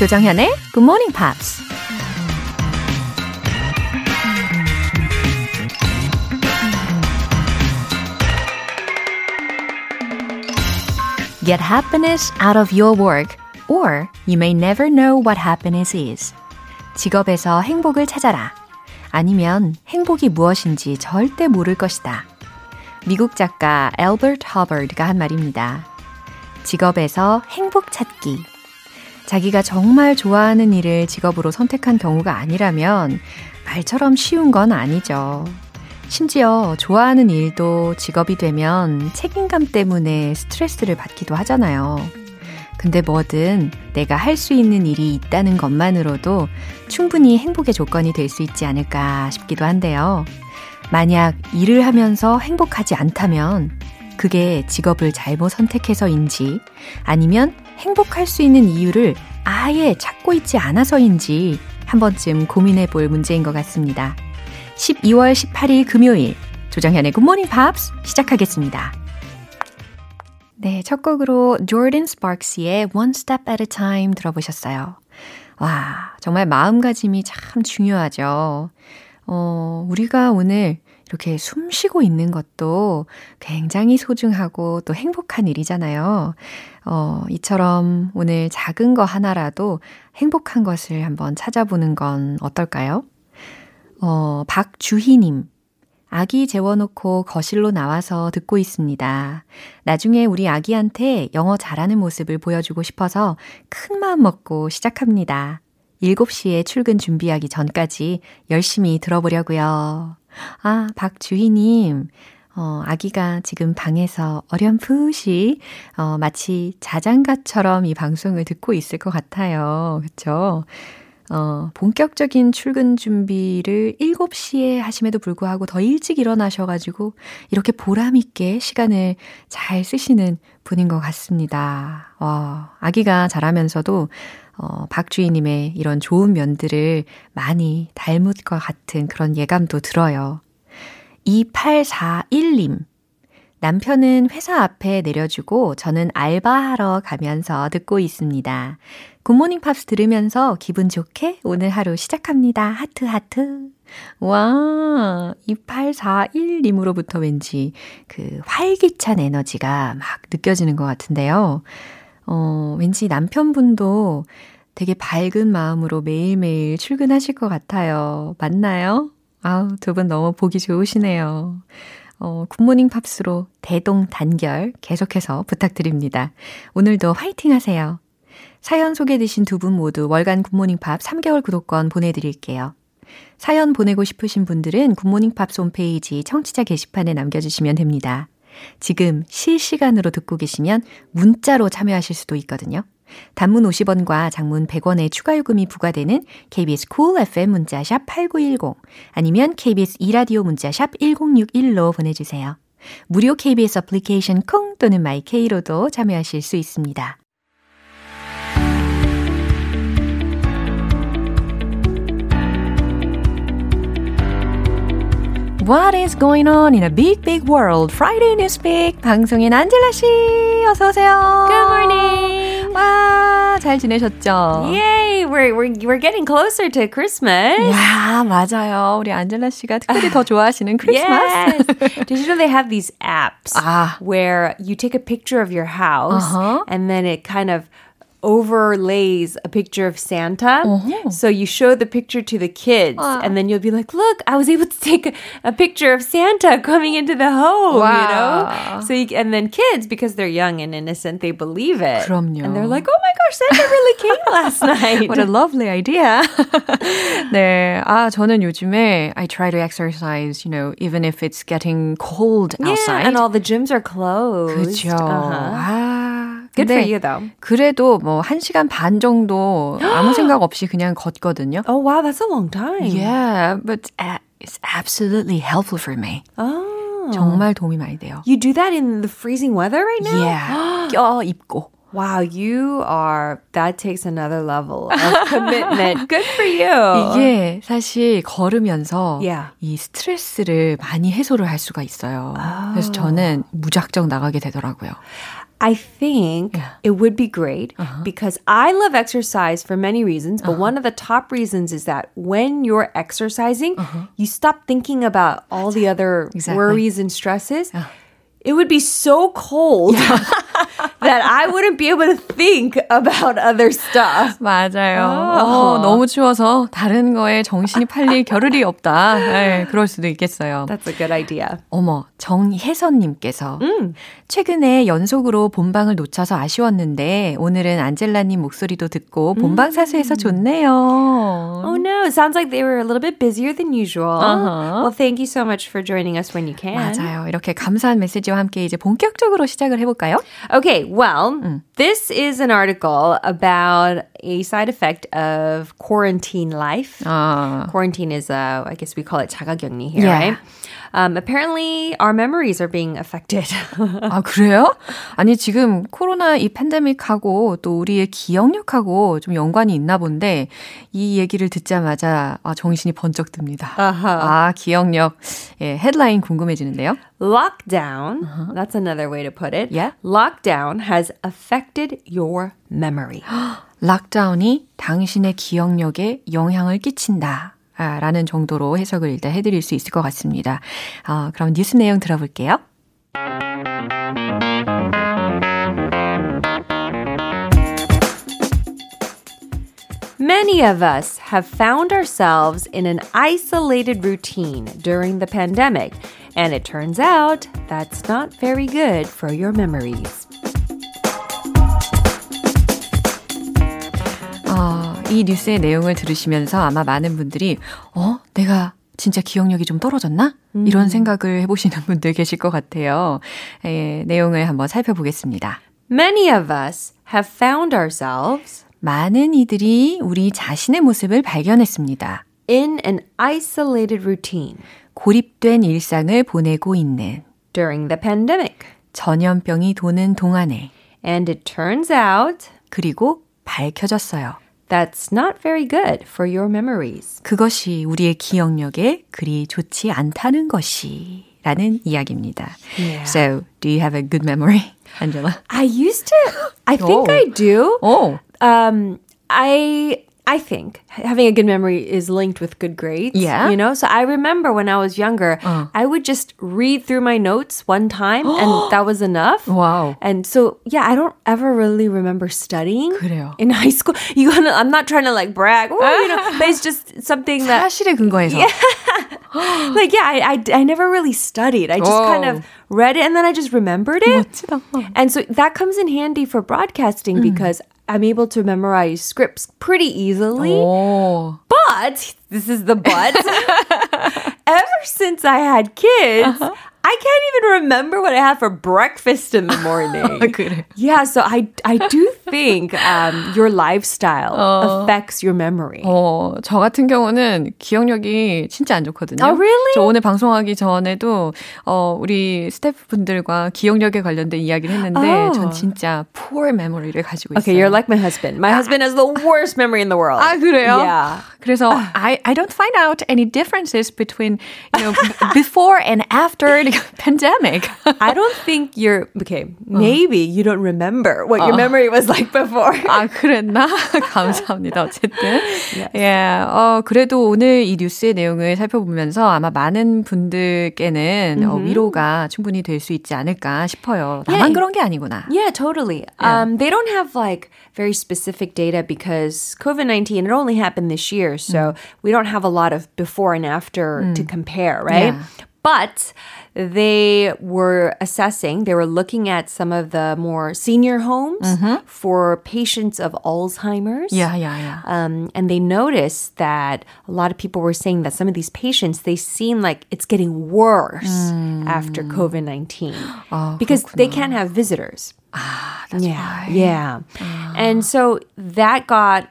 조정현의 Good Morning Pops. Get happiness out of your work, or you may never know what happiness is. 직업에서 행복을 찾아라. 아니면 행복이 무엇인지 절대 모를 것이다. 미국 작가 엘버트 허버드가 한 말입니다. 직업에서 행복 찾기. 자기가 정말 좋아하는 일을 직업으로 선택한 경우가 아니라면 말처럼 쉬운 건 아니죠. 심지어 좋아하는 일도 직업이 되면 책임감 때문에 스트레스를 받기도 하잖아요. 근데 뭐든 내가 할 수 있는 일이 있다는 것만으로도 충분히 행복의 조건이 될 수 있지 않을까 싶기도 한데요. 만약 일을 하면서 행복하지 않다면 그게 직업을 잘못 선택해서인지 아니면 행복할 수 있는 이유를 아예 찾고 있지 않아서인지 한 번쯤 고민해 볼 문제인 것 같습니다. 12월 18일 금요일 조정현의 굿모닝 팝스 시작하겠습니다. 네, 첫 곡으로 조던 스파크스의 One Step at a Time 들어보셨어요. 와, 정말 마음가짐이 참 중요하죠. 우리가 오늘 이렇게 숨 쉬고 있는 것도 굉장히 소중하고 또 행복한 일이잖아요. 이처럼 오늘 작은 거 하나라도 행복한 것을 한번 찾아보는 건 어떨까요? 박주희님. 아기 재워놓고 거실로 나와서 듣고 있습니다. 나중에 우리 아기한테 영어 잘하는 모습을 보여주고 싶어서 큰 마음 먹고 시작합니다. 7시에 출근 준비하기 전까지 열심히 들어보려고요. 아, 박주희님. 아기가 지금 방에서 어렴풋이 마치 자장가처럼 이 방송을 듣고 있을 것 같아요. 그렇죠? 본격적인 출근 준비를 7시에 하심에도 불구하고 더 일찍 일어나셔가지고 이렇게 보람있게 시간을 잘 쓰시는 분인 것 같습니다. 아기가 자라면서도 박주희님의 이런 좋은 면들을 많이 닮은 것 같은 그런 예감도 들어요. 2841님. 남편은 회사 앞에 내려주고 저는 알바하러 가면서 듣고 있습니다. 굿모닝 팝스 들으면서 기분 좋게 오늘 하루 시작합니다. 하트 하트. 와, 2841님으로부터 왠지 그 활기찬 에너지가 막 느껴지는 것 같은데요. 왠지 남편분도 되게 밝은 마음으로 매일매일 출근하실 것 같아요. 맞나요? 아우, 두 분 너무 보기 좋으시네요. 굿모닝 팝스로 대동단결 계속해서 부탁드립니다. 오늘도 화이팅 하세요. 사연 소개되신 두 분 모두 월간 굿모닝 팝 3개월 구독권 보내드릴게요. 사연 보내고 싶으신 분들은 굿모닝 팝스 홈페이지 청취자 게시판에 남겨주시면 됩니다. 지금 실시간으로 듣고 계시면 문자로 참여하실 수도 있거든요. 단문 50원과 장문 100원의 추가 요금이 부과되는 KBS Cool FM 문자샵 8910 아니면 KBS e 라디오 문자샵 1061로 보내주세요. 무료 KBS 어플리케이션 콩 또는 마이케이로도 참여하실 수 있습니다. What is going on in a big, big world? Friday Newspeak 방송인 안젤라 씨, 어서 오세요. Good morning. 와, 잘 지내셨죠? Yay, we're getting closer to Christmas. 야, 맞아요. 우리 안젤라 씨가 특별히 더 좋아하시는 크리스마스. Yes. Did you know they have these apps where you take a picture of your house and then it kind of overlays a picture of Santa. Uh-huh. So you show the picture to the kids and then you'll be like, look, I was able to take a picture of Santa coming into the home, wow. you know? So you, and then kids, because they're young and innocent, they believe it. 그럼요. And they're like, oh my gosh, Santa really came last night. What a lovely idea. 네, 아, 저는 요즘에 I try to exercise, you know, even if it's getting cold outside. Yeah, and all the gyms are closed. 그렇죠. Good for you, though. 그래도 뭐 1시간 반 정도 아무 생각 없이 그냥 걷거든요. Oh, wow, that's a long time. Yeah, but it's absolutely helpful for me. Oh. 정말 도움이 많이 돼요. You do that in the freezing weather right now? Yeah, 껴입고. Wow, you are, that takes another level of commitment. Good for you. 이게 사실 걸으면서 yeah. 이 스트레스를 많이 해소를 할 수가 있어요. Oh. 그래서 저는 무작정 나가게 되더라고요. I think it would be great because I love exercise for many reasons, but one of the top reasons is that when you're exercising, you stop thinking about all the other worries and stresses. It would be so cold that I wouldn't be able to think about other stuff. 맞아요. 너무 추워서 다른 거에 정신이 팔릴 겨를이 없다. 네, 그럴 수도 있겠어요. That's a good idea. 어머, 정혜선님께서 최근에 연속으로 본방을 놓쳐서 아쉬웠는데 오늘은 안젤라님 목소리도 듣고 본방 사수해서 좋네요. Oh no, it sounds like they were a little bit busier than usual. Uh-huh. Well, thank you so much for joining us when you can. 맞아요. 이렇게 감사한 메시지 함께 이제 본격적으로 시작을 해볼까요? Okay, well, this is an article about a side effect of quarantine life. Quarantine is, I guess we call it 자가격리 here, right? Apparently, our memories are being affected. 아, 그래요? 아니, 지금 코로나 이 팬데믹하고 또 우리의 기억력하고 좀 연관이 있나 본데 이 얘기를 듣자마자 아, 정신이 번쩍 듭니다. Uh-huh. 아, 기억력. 예, 헤드라인 궁금해지는데요. Lockdown, that's another way to put it. Yeah. Lockdown has affected your memory. 락다운이 당신의 기억력에 영향을 끼친다. 라는 정도로 해석을 일단 해드릴 수 있을 것 같습니다. 그럼 뉴스 내용 들어볼게요. Many of us have found ourselves in an isolated routine during the pandemic, and it turns out that's not very good for your memories. 이 뉴스의 내용을 들으시면서 아마 많은 분들이 내가 진짜 기억력이 좀 떨어졌나? 이런 생각을 해보시는 분들 계실 것 같아요. 예, 내용을 한번 살펴보겠습니다. Many of us have found ourselves 많은 이들이 우리 자신의 모습을 발견했습니다. In an isolated routine 고립된 일상을 보내고 있는 During the pandemic 전염병이 도는 동안에 And it turns out 그리고 밝혀졌어요. That's not very good for your memories. 그것이 우리의 기억력에 그리 좋지 않다는 것이 라는 이야기입니다. Yeah. So, do you have a good memory, Angela? I think I do. Oh. I think having a good memory is linked with good grades. Yeah. You know, so I remember when I was younger, I would just read through my notes one time and that was enough. Wow. And so, yeah, I don't ever really remember studying 그래요. In high school. 이거는 I'm not trying to like brag, you know, but it's just something that... 사실에 근거해서. Yeah. Like, yeah, I never really studied. I just kind of read it and then I just remembered it. 멋지다. And so that comes in handy for broadcasting because I'm able to memorize scripts pretty easily. Oh. But, this is the but, ever since I had kids, I can't even remember what I had for breakfast in the morning. 그래. Yeah, so I do think your lifestyle affects your memory. 저 같은 경우는 기억력이 진짜 안 좋거든요. Oh, really? 저 오늘 방송하기 전에도 우리 스태프분들과 기억력에 관련된 이야기를 했는데 전 진짜 poor memory를 가지고 있어요. Okay, you're like my husband. My husband has the worst memory in the world. 아, 그래요? Yeah. 그래서 I don't find out any differences between before and after the pandemic. I don't think maybe you don't remember what your memory was like before. 아, 그랬나? 감사합니다. 어쨌든. Yes. Yeah, 그래도 오늘 이 뉴스의 내용을 살펴보면서 아마 많은 분들께는 위로가 충분히 될 수 있지 않을까 싶어요. 나만 그런 게 아니구나. Yeah, totally. Yeah. They don't have like very specific data because COVID-19, it only happened this year. So we don't have a lot of before and after to compare, right? Yeah. But they were looking at some of the more senior homes for patients of Alzheimer's. Yeah. And they noticed that a lot of people were saying that some of these patients, they seem like it's getting worse after COVID-19 because they can't have visitors. Ah, that's right. Yeah. And so that got...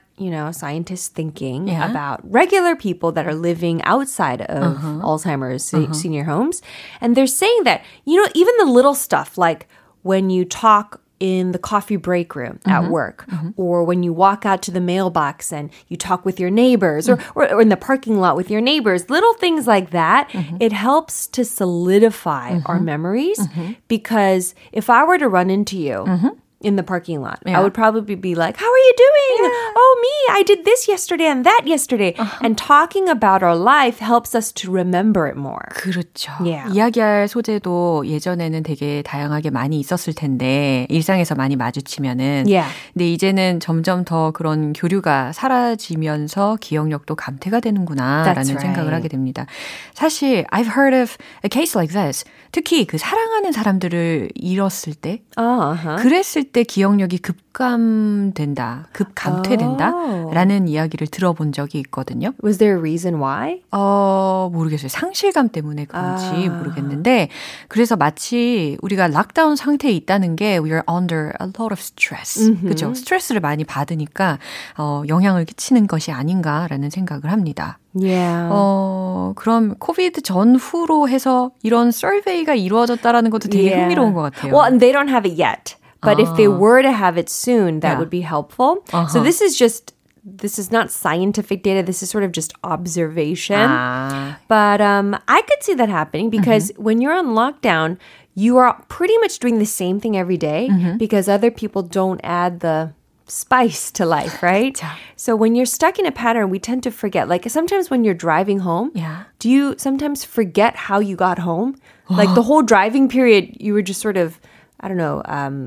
scientists thinking about regular people that are living outside of Alzheimer's senior homes. And they're saying that, even the little stuff, like when you talk in the coffee break room at work, or when you walk out to the mailbox and you talk with your neighbors, or in the parking lot with your neighbors, little things like that, it helps to solidify our memories because if I were to run into you, in the parking lot. Yeah. I would probably be like, how are you doing? Yeah. Oh, me, I did this yesterday and that yesterday. And talking about our life helps us to remember it more. 그렇죠. Yeah. 이야기할 소재도 예전에는 되게 다양하게 많이 있었을 텐데 일상에서 많이 마주치면은. Yeah. 근데 이제는 점점 더 그런 교류가 사라지면서 기억력도 감퇴가 되는구나라는 That's right. 생각을 하게 됩니다. 사실 I've heard of a case like this. 특히 그 사랑하는 사람들을 잃었을 때 그랬을 때 기억력이 급감퇴된다 라는 이야기를 들어본 적이 있거든요. Was there a reason why? 모르겠어요. 상실감 때문에 그런지 모르겠는데 그래서 마치 우리가 락다운 상태에 있다는 게 we are under a lot of stress. 그죠? 스트레스를 많이 받으니까 영향을 끼치는 것이 아닌가라는 생각을 합니다. Yeah. 그럼 코비드 전후로 해서 이런 서베이가 이루어졌다라는 것도 되게 yeah. 흥미로운 것 같아요. Well, and they don't have it yet. But if they were to have it soon, that yeah. would be helpful. So this is not scientific data. This is sort of just observation. But I could see that happening because when you're on lockdown, you are pretty much doing the same thing every day because other people don't add the spice to life, right? So when you're stuck in a pattern, we tend to forget. Like sometimes when you're driving home, yeah. do you sometimes forget how you got home? Like the whole driving period, you were just sort of I don't know,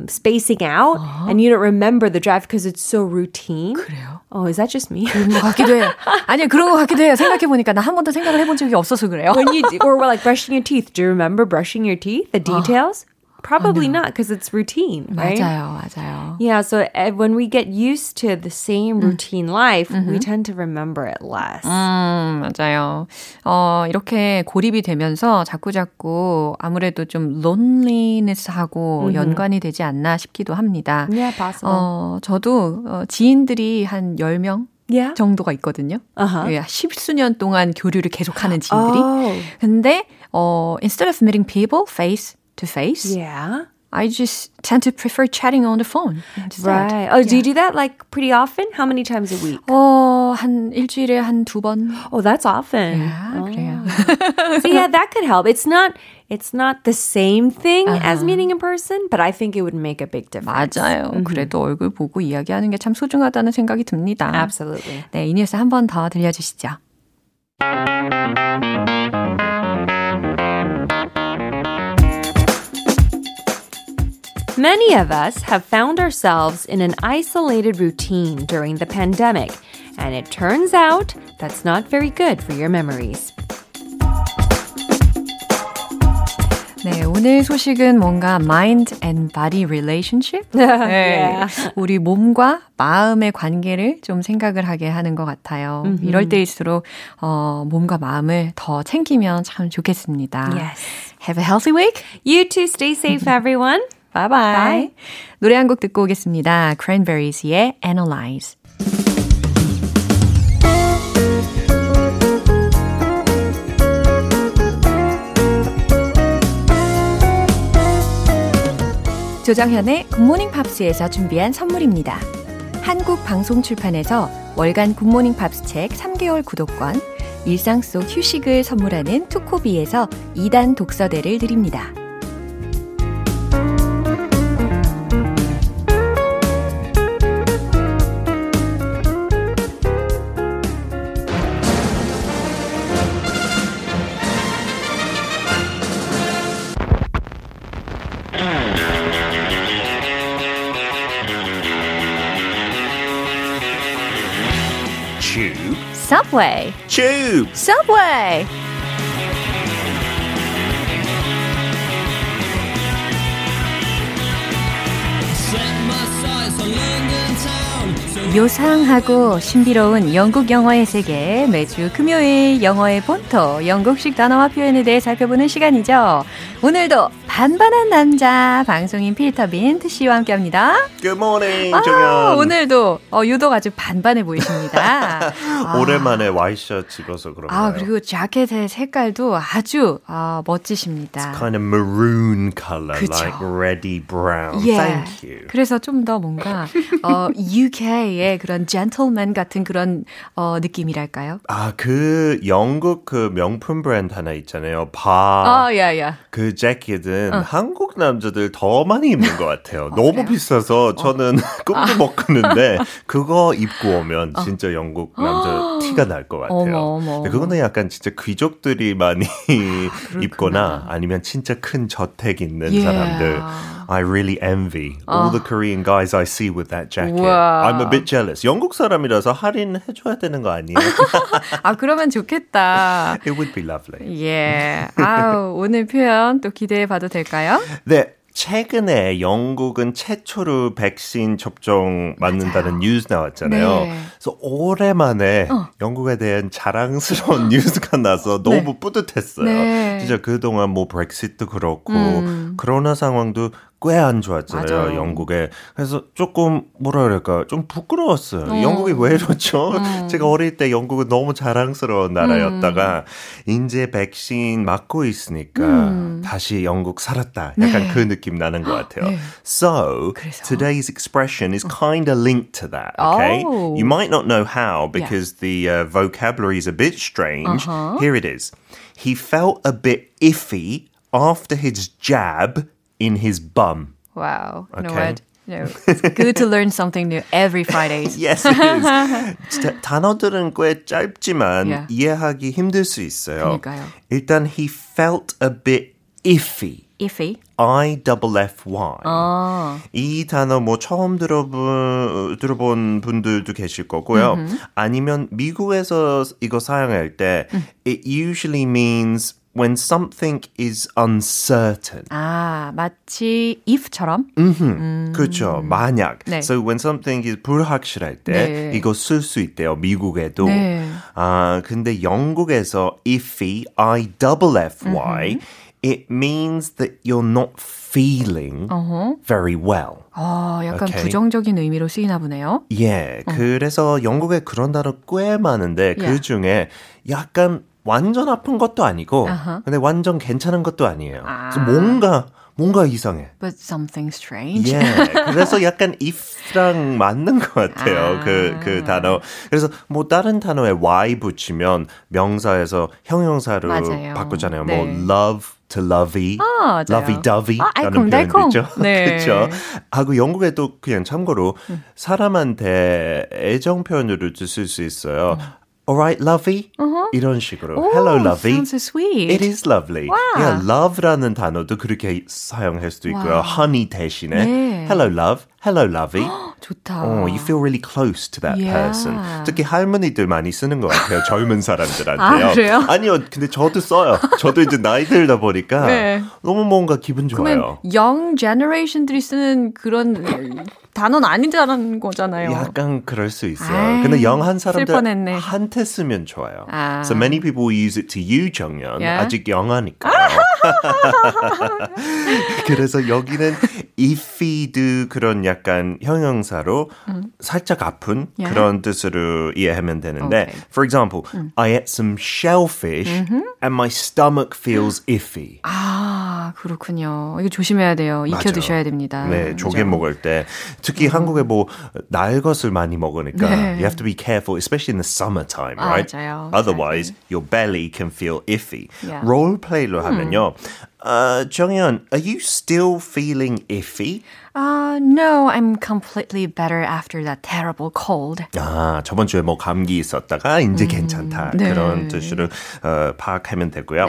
spacing out, and you don't remember the drive because it's so routine. 그래요? Oh, is that just me? 그런 것 같기도 해요. 아니요, 그런 것 같기도 해요. 생각해보니까 나 한 번도 생각을 해본 적이 없어서 그래요. When you do, or like brushing your teeth, do you remember brushing your teeth, the details? Probably not because it's routine, right? 맞아요, 맞아요. Yeah, so when we get used to the same routine life, we tend to remember it less. 맞아요. 이렇게 고립이 되면서 자꾸자꾸 아무래도 좀 loneliness하고 연관이 되지 않나 싶기도 합니다. Yeah, possible. 저도 지인들이 한 10명? Yeah. 정도가 있거든요. 십수년 동안 교류를 계속하는 지인들이. 근데 instead of meeting people face to face. Yeah. I just tend to prefer chatting on the phone. Right. Oh, yeah. Do you do that like pretty often? How many times a week? 한 일주일에 한 두 번. Oh, that's often. Yeah, 그래요. So yeah, that could help. It's not the same thing as meeting in person, but I think it would make a big difference. 맞아요. 그래도 얼굴 보고 이야기하는 게 참 소중하다는 생각이 듭니다. Absolutely. 네, 이 뉴스 한 번 더 들려주시죠. Many of us have found ourselves in an isolated routine during the pandemic, and it turns out that's not very good for your memories. 네, 오늘 소식은 뭔가 mind and body relationship? 네, 우리 몸과 마음의 관계를 좀 생각을 하게 하는 것 같아요. 이럴 때일수록 몸과 마음을 더 챙기면 참 좋겠습니다. Yes. Have a healthy week. You too. Stay safe, everyone. Bye-bye. Bye. 노래 한 곡 듣고 오겠습니다. Cranberries의 Analyze. 조정현의 굿모닝 팝스에서 준비한 선물입니다. 한국 방송 출판에서 월간 굿모닝 팝스 책 3개월 구독권, 일상 속 휴식을 선물하는 투코비에서 2단 독서대를 드립니다. Subway. Tube. Subway. 요상하고 신비로운 영국 영어의 세계 매주 금요일 영어의 본토 영국식 단어와 표현에 대해 살펴보는 시간이죠. 오늘도 반반한 남자 방송인 필터빈 트씨와 함께합니다. Good morning, 정현. 오늘도 유독 아주 반반해 보이십니다. 오랜만에 와이셔츠 입어서 그런가요? 그리고 자켓의 색깔도 아주 멋지십니다. It's kind of maroon color, 그쵸? Like reddy brown. Yeah. Thank you. 그래서 좀 더 뭔가 UK의 그런 젠틀맨 같은 그런 느낌이랄까요? 그 영국 그 명품 브랜드 하나 있잖아요. 바. Yeah. 그 재킷은 한국 남자들 더 많이 입는 것 같아요. 너무 그래요? 비싸서 저는 꿈도 못 꾸는데 그거 입고 오면 진짜 영국 남자 티가 날 것 같아요. 어머. 그거는 약간 진짜 귀족들이 많이 입거나 아니면 진짜 큰 저택 있는 사람들. I really envy all the Korean guys I see with that jacket. Wow. I'm a bit jealous. 영국 사람이라서 할인해줘야 되는 거 아니에요? 그러면 좋겠다. It would be lovely. Yeah. 오늘 표현 또 기대해봐도 될까요? 네. 최근에 영국은 최초로 백신 접종 맞는다는 뉴스 나왔잖아요. 네. 그래서 오랜만에 영국에 대한 자랑스러운 뉴스가 나서 너무 뿌듯했어요. 네. 진짜 그동안 뭐 브렉시트도 그렇고 코로나 상황도 꽤 안 좋았잖아요. 맞아요. 영국에. 그래서 조금 뭐라 그럴까 좀 부끄러웠어요. 영국이 왜 이렇죠? 제가 어릴 때 영국은 너무 자랑스러운 나라였다가 이제 백신 맞고 있으니까 다시 영국 살았다. 약간 그 느낌 나는 것 같아요. 네. So, 그래서. today's expression is kind of linked to that. Okay? Oh. You might not know how because the vocabulary is a bit strange. Uh-huh. Here it is. He felt a bit iffy after his jab in his bum. Wow. Okay. No word. No. It's good to learn something new every Friday. Yes, it is. 단어들은 꽤 짧지만 이해하기 힘들 수 있어요. 그러니까요. 일단 he felt a bit iffy. Iffy. I-double-F-Y. 이 단어 뭐 처음 들어본 분들도 계실 거고요. Mm-hmm. 아니면 미국에서 이거 사용할 때 It usually means when something is uncertain. 마치 if처럼? 그렇죠. 만약. 네. So when something is 불확실할 때 이거 쓸 수 있대요. 미국에도. 네. 근데 영국에서 iffy, I-double-F-Y It means that you're not feeling very well. 약간 okay. 부정적인 의미로 쓰이나 보네요. 예, 그래서 영국에 그런 단어 꽤 많은데 그중에 약간 완전 아픈 것도 아니고 근데 완전 괜찮은 것도 아니에요. 뭔가 이상해. But something strange. Yeah. 그래서 약간 if랑 맞는 것 같아요. 그 단어. 그래서 뭐 다른 단어에 y 붙이면 명사에서 형용사로 맞아요. 바꾸잖아요. 네. 뭐 love to lovey, lovey-dovey라는 표현도 있죠. 그렇죠. 하고 영국에도 그냥 참고로 사람한테 애정 표현으로 쓸 수 있어요. All right, lovey. 이런 식으로. Oh, hello, lovey. Sounds so sweet. It is lovely. Wow. Yeah, love라는 단어도 그렇게 사용할 수도 있고요. Wow. honey 대신에 hello, love, hello, lovey. 좋다. You feel really close to that person. 특히 할머니들 많이 쓰는 것 같아요. 젊은 사람들한테요. 그래요? 아니요, 근데 저도 써요. 저도 이제 나이 들다 보니까 너무 뭔가 기분 좋아요. 그러면 young generation들이 쓰는 그런... 단어는 아니라는 거잖아요. 약간 그럴 수 있어요. 근데 영한 사람들한테 쓰면 좋아요. So many people use it to you, 정연. Yeah? 아직 영하니까요. 그래서 여기는 if이도 그런 약간 형용사로 살짝 아픈 그런 뜻으로 이해하면 되는데 okay. For example, I ate some shellfish and my stomach feels iffy. 그렇군요. 이거 조심해야 돼요. 익혀 드셔야 됩니다. 네, 조개 먹을 때. 특히 한국에 뭐 날것을 많이 먹으니까 you have to be careful, especially in the summertime, right? 맞아요. Otherwise, your belly can feel iffy. Yeah. 롤플레이로 하면요. 정연, are you still feeling iffy? No, I'm completely better after that terrible cold. 저번 주에 뭐 감기 있었다가 이제 괜찮다. 그런 뜻으로 파악하면 되고요.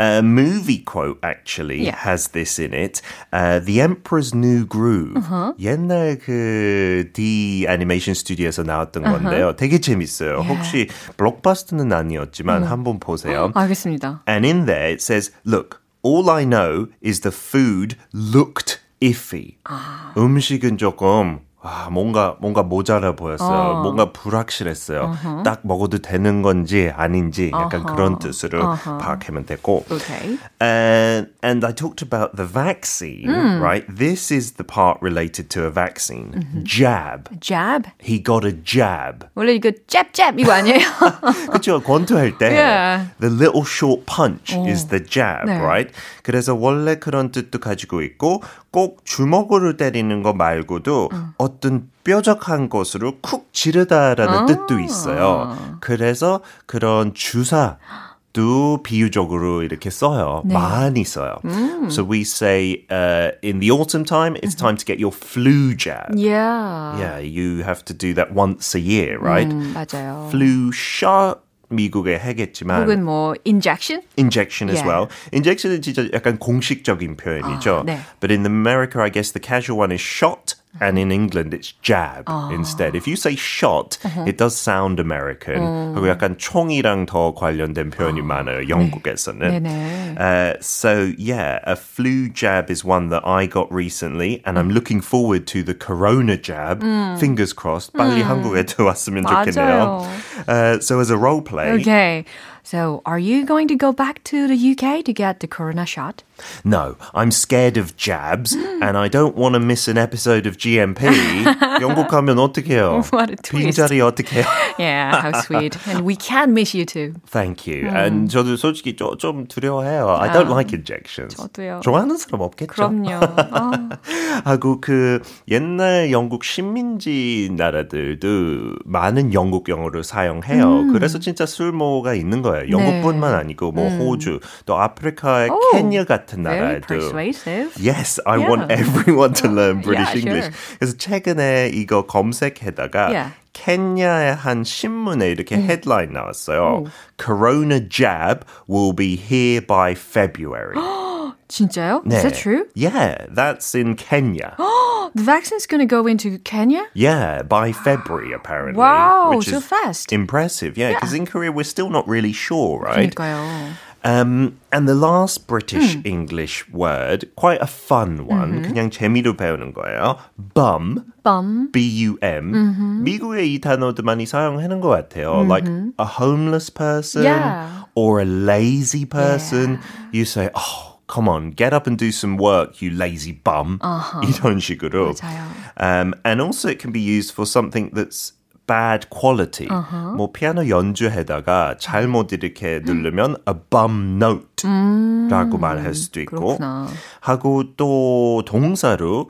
A movie quote actually has this in it. The Emperor's New Groove. 옛날 그 D 애니메이션 스튜디오에서 나왔던 건데요. 되게 재밌어요. 혹시 블록버스터는 아니었지만 한번 보세요. 알겠습니다. And in there it says, look, All I know is the food looked iffy. 음식은 조금 와, 뭔가 모자라 보였어요. 뭔가 불확실했어요. Uh-huh. 딱 먹어도 되는 건지 아닌지 약간 uh-huh. 그런 뜻으로 uh-huh. 파악하면 되고. Okay. And I talked about the vaccine, right? This is the part related to a vaccine. Mm-hmm. Jab. Jab? He got a jab. 원래 이거 jab 이거 아니에요? 그렇죠. 권투할 때 yeah. the little short punch is the jab, 네. right? 그래서 원래 그런 뜻도 가지고 있고 꼭 주먹으로 때리는 거 말고도 어떤 뾰족한 것으로 쿡 지르다라는 뜻도 있어요. 그래서 그런 주사도 비유적으로 이렇게 써요. 네. 많이 써요. So we say in the autumn time, it's time to get your flu jab. Yeah. Yeah, you have to do that once a year, right? 맞아요. Flu shot. 미국에 해겠지만 혹은 뭐 injection? Injection as yeah. well. Injection은 진짜 약간 공식적인 표현이죠. 네. But in America, I guess the casual one is shot and in England it's jab instead. If you say shot, it does sound American. 그리고 약간 총이랑 더 관련된 표현이 많아요, 영국에서는. 네. So yeah, a flu jab is one that I got recently and I'm looking forward to the corona jab. Fingers crossed. 빨리 한국에 들어왔으면 좋겠네요. So as a role play, okay. So, are you going to go back to the UK to get the corona shot? No, I'm scared of jabs, and I don't want to miss an episode of GMP. 영국 가면 어떡해요? What a twist. 빈자리 어떡해요? Yeah, how sweet. And we can miss you too. Thank you. And 저도 솔직히 좀 두려워해요. I don't like injections. 저도요. 좋아하는 사람 없겠죠? 그럼요. 하고 그 옛날 영국 식민지 나라들도 많은 영국 영어를 사용해요. 그래서 진짜 술모가 있는 거예요. 영국뿐만 아니고 뭐 호주, 또 아프리카의 케냐 같은 나라에도. Very persuasive. Yes, I want everyone to learn British English. Sure. 그래서 최근에 이거 검색해다가 케냐의 한 신문에 이렇게 헤드라인 나왔어요. Corona jab will be here by February. 진짜요? 네. Is that true? Yeah, that's in Kenya. The vaccine's going to go into Kenya? Yeah, by February apparently. Wow, so fast. Impressive, yeah, because in Korea we're still not really sure, right? 그러니까요. And the last British English word, quite a fun one, 그냥 재미로 배우는 거예요. Bum. Bum. B-U-M. 미국에 이 단어도 많이 사용하는 것 같아요. Like a homeless person or a lazy person. You say, oh. Come on, get up and do some work, you lazy bum. 이런 식으로. 맞아요. And also it can be used for something that's bad quality. 뭐 피아노 연주하다가 잘못 이렇게 누르면 a bum note 라고 말할 수도 있고. 그렇구나. 하고 또 동사로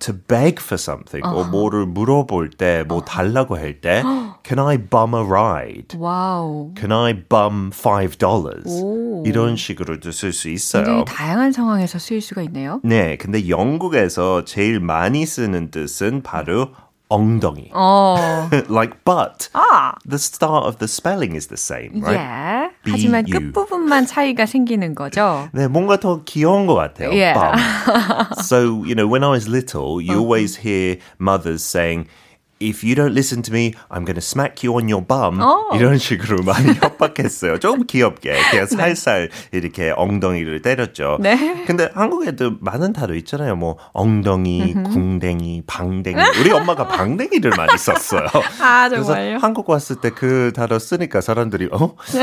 to beg for something 뭐를 물어볼 때 뭐 달라고 할 때 Can I bum a ride? Wow. Can I bum $5? 이런 식으로도 쓸 수 있어요. 굉장히 다양한 상황에서 쓰일 수가 있네요. 네, 근데 영국에서 제일 많이 쓰는 뜻은 바로 엉덩이. Like but. The start of the spelling is the same, right? Yeah. B-U. 하지만 끝부분만 차이가 생기는 거죠. 네, 뭔가 더 귀여운 것 같아요. Yeah. Bum. So, you know, when I was little, you always hear mothers saying, If you don't listen to me, I'm going to smack you on your bum. 이런 식으로 많이 협박했어요. 조금 귀엽게. 그냥 살살 이렇게 엉덩이를 때렸죠. 네. 근데 한국에도 많은 단어 있잖아요. 뭐 엉덩이, 궁댕이, 방댕이. 우리 엄마가 방댕이를 많이 썼어요. 아, 정말요? 그래서 한국 왔을 때 그 단어 쓰니까 사람들이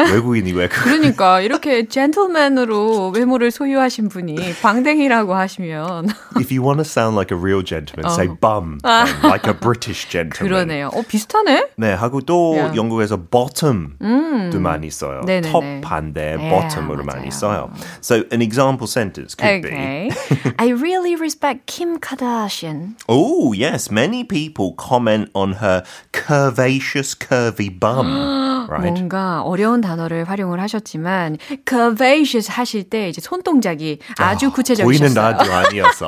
외국인이 왜 그러니까 이렇게 젠틀맨으로 외모를 소유하신 분이 방댕이라고 하시면 If you want to sound like a real gentleman, say bum. Like a British gentleman. 그러네요. 비슷하네. 네, 하고 또 영국에서 bottom도 많이 써요. 네네네. top 반대 bottom으로 많이 써요. So an example sentence could be I really respect Kim Kardashian. Oh, yes. Many people comment on her curvaceous curvy bum. right? 뭔가 어려운 단어를 활용을 하셨지만 curvaceous 하실 때 이제 손동작이 아주 구체적이셨어요. 보이는 라디오 아니어서.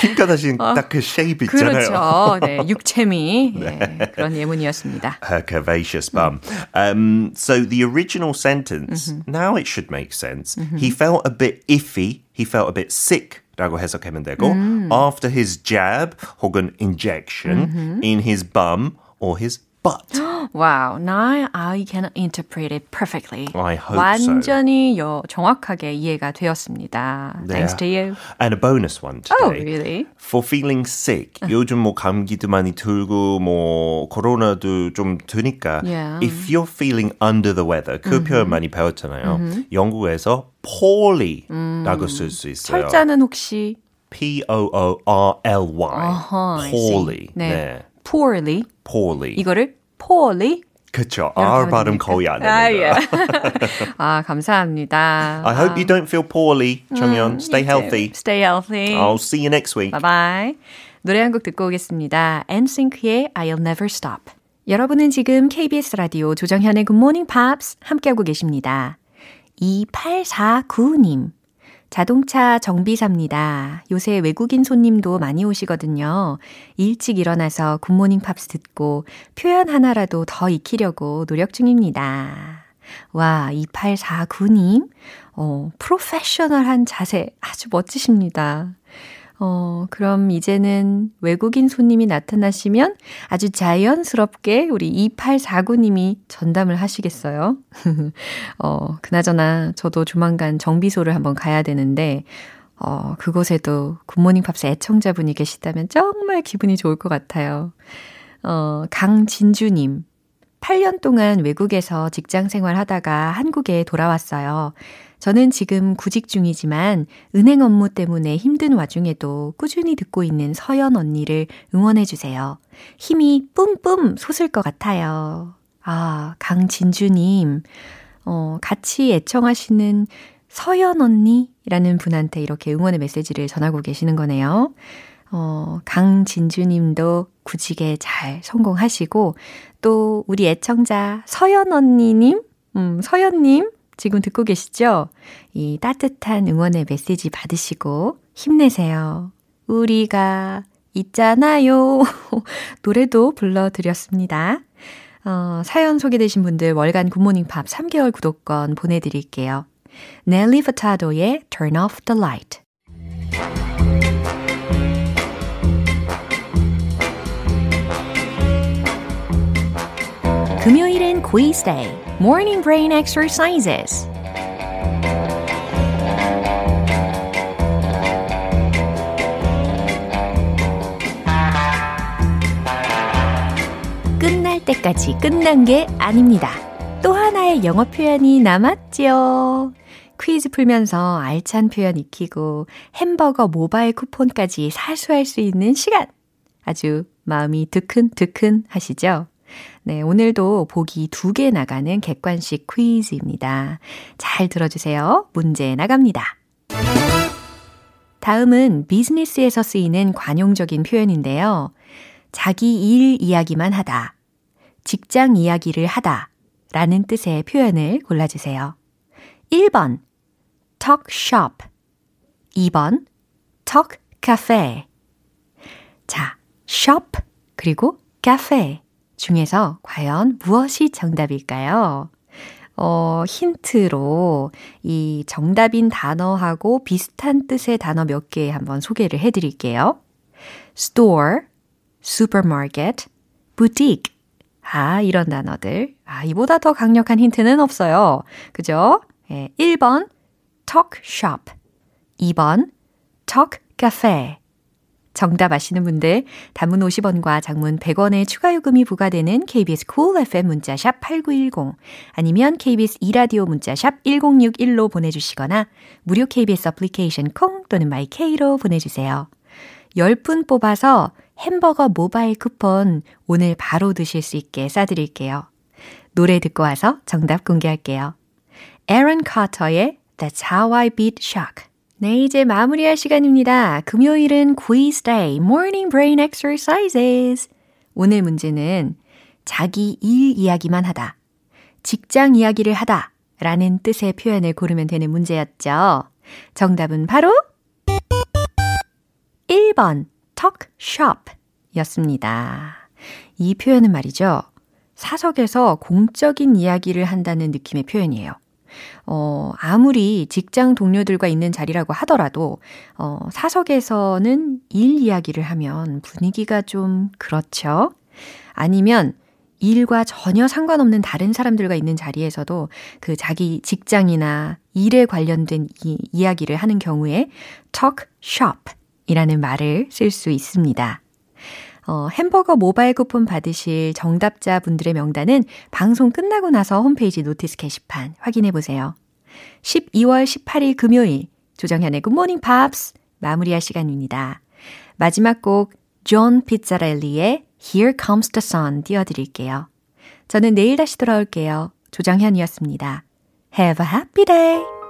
Kim Kardashian 딱 그 shape 있잖아요. 그렇죠. 네. 육체미 네, 그런 예문이었습니다. Her curvaceous bum. So the original sentence, now it should make sense. He felt a bit iffy, he felt a bit sick. 라고 해석하면 되고 After his jab 혹은 injection in his bum or his butt. Wow, now I can interpret it perfectly. I hope 완전히 so. 완전히 정확하게 이해가 되었습니다. Yeah. Thanks to you. And a bonus one today. Oh, really? For feeling sick. 요즘 뭐 감기도 많이 들고 뭐 코로나도 좀 드니까 yeah. If you're feeling under the weather, 그 표현 많이 배웠잖아요. 영국에서 poorly라고 쓸 수 있어요. 철자는 혹시? P-O-O-R-L-Y. Uh-huh, poorly. 네. 네. Poorly. Poorly. 이거를 poorly. 그렇죠. R 발음 거의 안 됩니다. 아, 감사합니다. I hope you don't feel poorly, 정연. Stay healthy. Stay healthy. I'll see you next week. Bye-bye. 노래 한 곡 듣고 오겠습니다. NSYNC의 I'll Never Stop. 여러분은 지금 KBS 라디오 조정현의 Good Morning Pops 함께하고 계십니다. 2849님. 자동차 정비사입니다. 요새 외국인 손님도 많이 오시거든요. 일찍 일어나서 굿모닝 팝스 듣고 표현 하나라도 더 익히려고 노력 중입니다. 와, 2849님. 프로페셔널한 자세 아주 멋지십니다. 그럼 이제는 외국인 손님이 나타나시면 아주 자연스럽게 우리 2849님이 전담을 하시겠어요? 그나저나 저도 조만간 정비소를 한번 가야 되는데 그곳에도 굿모닝 팝스 애청자분이 계시다면 정말 기분이 좋을 것 같아요. 강진주님, 8년 동안 외국에서 직장 생활하다가 한국에 돌아왔어요. 저는 지금 구직 중이지만 은행 업무 때문에 힘든 와중에도 꾸준히 듣고 있는 서연 언니를 응원해 주세요. 힘이 뿜뿜 솟을 것 같아요. 아, 강진주님, 같이 애청하시는 서연 언니라는 분한테 이렇게 응원의 메시지를 전하고 계시는 거네요. 강진주님도 구직에 잘 성공하시고 또 우리 애청자 서연 언니님, 서연님. 지금 듣고 계시죠? 이 따뜻한 응원의 메시지 받으시고 힘내세요. 우리가 있잖아요. 노래도 불러드렸습니다. 사연 소개되신 분들 월간 굿모닝팝 3개월 구독권 보내드릴게요. 넬리 파타도의 Turn Off the Light. 금요일엔 quiz day. Morning Brain Exercises. 끝날 때까지 끝난 게 아닙니다. 또 하나의 영어 표현이 남았지요. 퀴즈 풀면서 알찬 표현 익히고 햄버거 모바일 쿠폰까지 사수할 수 있는 시간. 아주 마음이 드큰드큰 하시죠? 네, 오늘도 보기 2개 나가는 객관식 퀴즈입니다. 잘 들어주세요. 문제 나갑니다. 다음은 비즈니스에서 쓰이는 관용적인 표현인데요. 자기 일 이야기만 하다, 직장 이야기를 하다 라는 뜻의 표현을 골라주세요. 1번, talk shop 2번, talk cafe 자, shop 그리고 cafe 중에서 과연 무엇이 정답일까요? 힌트로 이 정답인 단어하고 비슷한 뜻의 단어 몇 개 한번 소개를 해드릴게요. store, supermarket, boutique. 아, 이런 단어들. 아, 이보다 더 강력한 힌트는 없어요. 그죠? 예, 1번, talk shop. 2번, talk cafe. 정답 아시는 분들 단문 50원과 장문 100원의 추가 요금이 부과되는 KBS Cool FM 문자샵 8910 아니면 KBS e 라디오 문자샵 1061로 보내주시거나 무료 KBS 어플리케이션 콩 또는 마이K로 보내주세요. 10분 뽑아서 햄버거 모바일 쿠폰 오늘 바로 드실 수 있게 싸드릴게요. 노래 듣고 와서 정답 공개할게요. Aaron Carter의 That's How I Beat Shock 네, 이제 마무리할 시간입니다. 금요일은 quiz day, morning brain exercises. 오늘 문제는 자기 일 이야기만 하다, 직장 이야기를 하다 라는 뜻의 표현을 고르면 되는 문제였죠. 정답은 바로 1번, talk shop 였습니다. 이 표현은 말이죠. 사석에서 공적인 이야기를 한다는 느낌의 표현이에요. 아무리 직장 동료들과 있는 자리라고 하더라도 사석에서는 일 이야기를 하면 분위기가 좀 그렇죠. 아니면 일과 전혀 상관없는 다른 사람들과 있는 자리에서도 그 자기 직장이나 일에 관련된 이 이야기를 하는 경우에 talk shop 이라는 말을 쓸 수 있습니다. 햄버거 모바일 쿠폰 받으실 정답자분들의 명단은 방송 끝나고 나서 홈페이지 노티스 게시판 확인해보세요. 12월 18일 금요일 조정현의 굿모닝 팝스 마무리할 시간입니다. 마지막 곡 존 피자렐리의 Here Comes the Sun 띄워드릴게요. 저는 내일 다시 돌아올게요. 조정현이었습니다. Have a happy day!